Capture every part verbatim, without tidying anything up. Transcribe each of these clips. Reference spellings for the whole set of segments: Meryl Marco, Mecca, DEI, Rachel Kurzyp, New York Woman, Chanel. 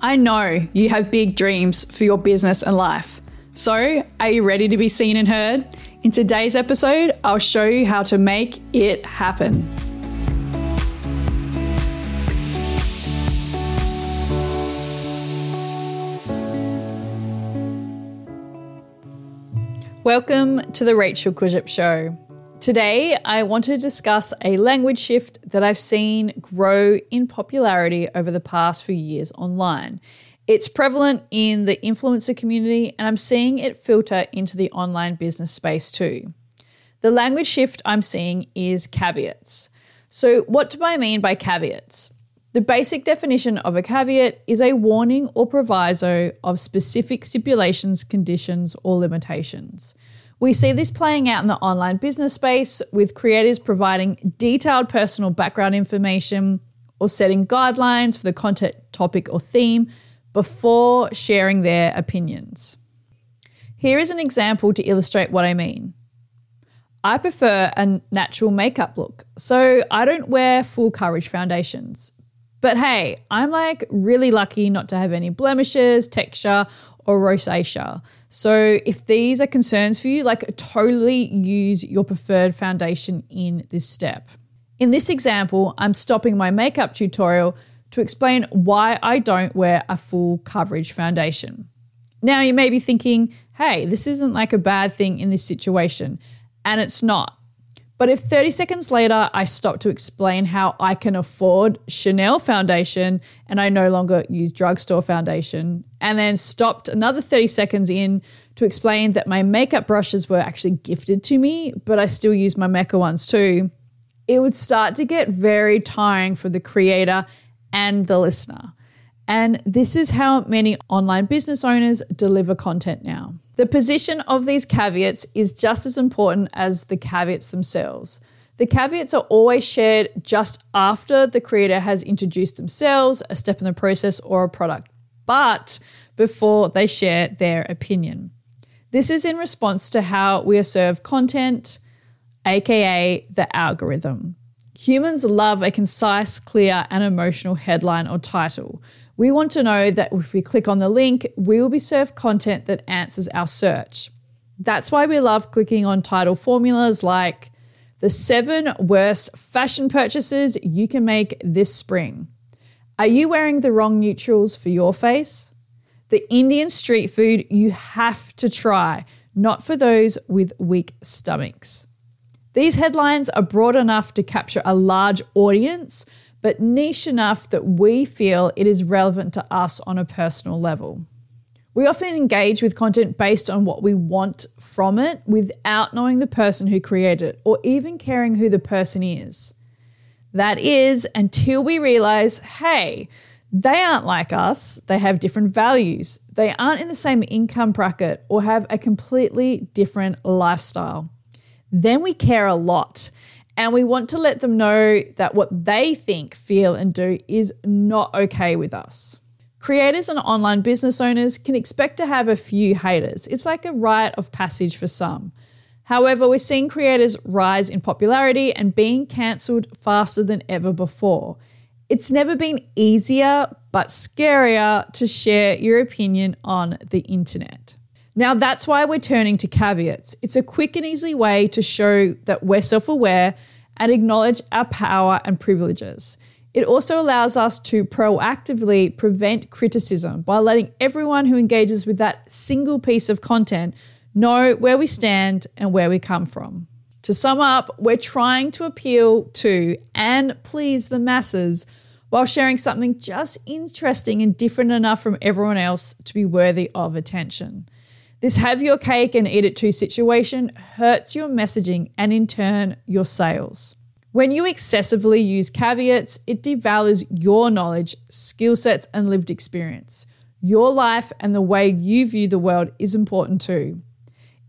I know you have big dreams for your business and life. So, are you ready to be seen and heard? In today's episode, I'll show you how to make it happen. Welcome to the Rachel Kurzyp Show. Today, I want to discuss a language shift that I've seen grow in popularity over the past few years online. It's prevalent in the influencer community, and I'm seeing it filter into the online business space too. The language shift I'm seeing is caveats. So, what do I mean by caveats? The basic definition of a caveat is a warning or proviso of specific stipulations, conditions, or limitations. We see this playing out in the online business space with creators providing detailed personal background information or setting guidelines for the content, topic, or theme before sharing their opinions. Here is an example to illustrate what I mean. I prefer a natural makeup look, so I don't wear full coverage foundations. But hey, I'm like really lucky not to have any blemishes, texture, or rosacea. So if these are concerns for you, like totally use your preferred foundation in this step. In this example, I'm stopping my makeup tutorial to explain why I don't wear a full coverage foundation. Now you may be thinking, hey, this isn't like a bad thing in this situation, and it's not. But if thirty seconds later I stop to explain how I can afford Chanel foundation and I no longer use drugstore foundation, and then stopped another thirty seconds in to explain that my makeup brushes were actually gifted to me, but I still use my Mecca ones too, it would start to get very tiring for the creator and the listener. And this is how many online business owners deliver content now. The position of these caveats is just as important as the caveats themselves. The caveats are always shared just after the creator has introduced themselves, a step in the process, or a product, but before they share their opinion. This is in response to how we are served content, aka the algorithm. Humans love a concise, clear, and emotional headline or title. We want to know that if we click on the link, we will be served content that answers our search. That's why we love clicking on title formulas like the seven worst fashion purchases you can make this spring. Are you wearing the wrong neutrals for your face? The Indian street food you have to try, not for those with weak stomachs. These headlines are broad enough to capture a large audience, but niche enough that we feel it is relevant to us on a personal level. We often engage with content based on what we want from it without knowing the person who created it or even caring who the person is. That is, until we realize, hey, they aren't like us, they have different values, they aren't in the same income bracket or have a completely different lifestyle. Then we care a lot. And we want to let them know that what they think, feel, and do is not okay with us. Creators and online business owners can expect to have a few haters. It's like a rite of passage for some. However, we're seeing creators rise in popularity and being cancelled faster than ever before. It's never been easier but scarier to share your opinion on the internet. Now, that's why we're turning to caveats. It's a quick and easy way to show that we're self-aware and acknowledge our power and privileges. It also allows us to proactively prevent criticism by letting everyone who engages with that single piece of content know where we stand and where we come from. To sum up, we're trying to appeal to and please the masses while sharing something just interesting and different enough from everyone else to be worthy of attention. This have your cake and eat it too situation hurts your messaging and in turn your sales. When you excessively use caveats, it devalues your knowledge, skill sets, and lived experience. Your life and the way you view the world is important too.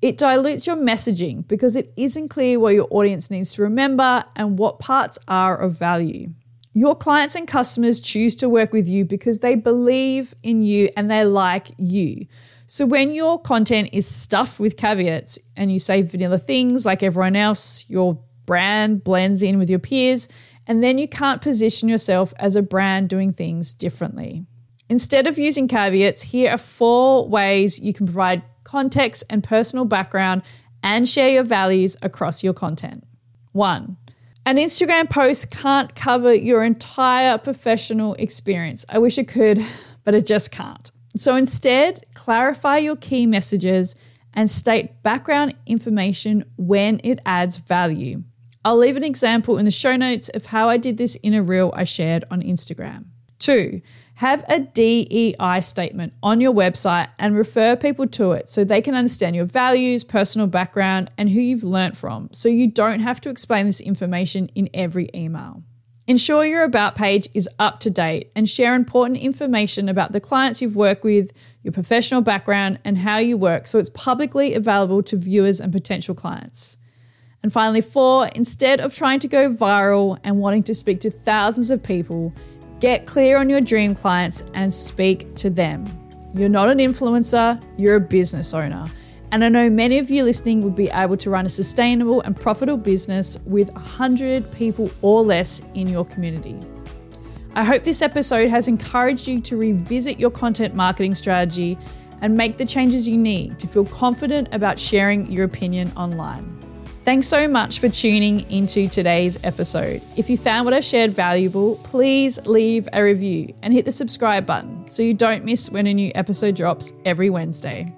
It dilutes your messaging because it isn't clear what your audience needs to remember and what parts are of value. Your clients and customers choose to work with you because they believe in you and they like you. So when your content is stuffed with caveats and you say vanilla things like everyone else, your brand blends in with your peers, and then you can't position yourself as a brand doing things differently. Instead of using caveats, here are four ways you can provide context and personal background and share your values across your content. One, an Instagram post can't cover your entire professional experience. I wish it could, but it just can't. So instead, clarify your key messages and state background information when it adds value. I'll leave an example in the show notes of how I did this in a reel I shared on Instagram. Two, have a D E I statement on your website and refer people to it so they can understand your values, personal background, and who you've learnt from, so you don't have to explain this information in every email. Ensure your About page is up to date and share important information about the clients you've worked with, your professional background, and how you work so it's publicly available to viewers and potential clients. And finally, four, instead of trying to go viral and wanting to speak to thousands of people, get clear on your dream clients and speak to them. You're not an influencer, you're a business owner. And I know many of you listening would be able to run a sustainable and profitable business with one hundred people or less in your community. I hope this episode has encouraged you to revisit your content marketing strategy and make the changes you need to feel confident about sharing your opinion online. Thanks so much for tuning into today's episode. If you found what I've shared valuable, please leave a review and hit the subscribe button so you don't miss when a new episode drops every Wednesday.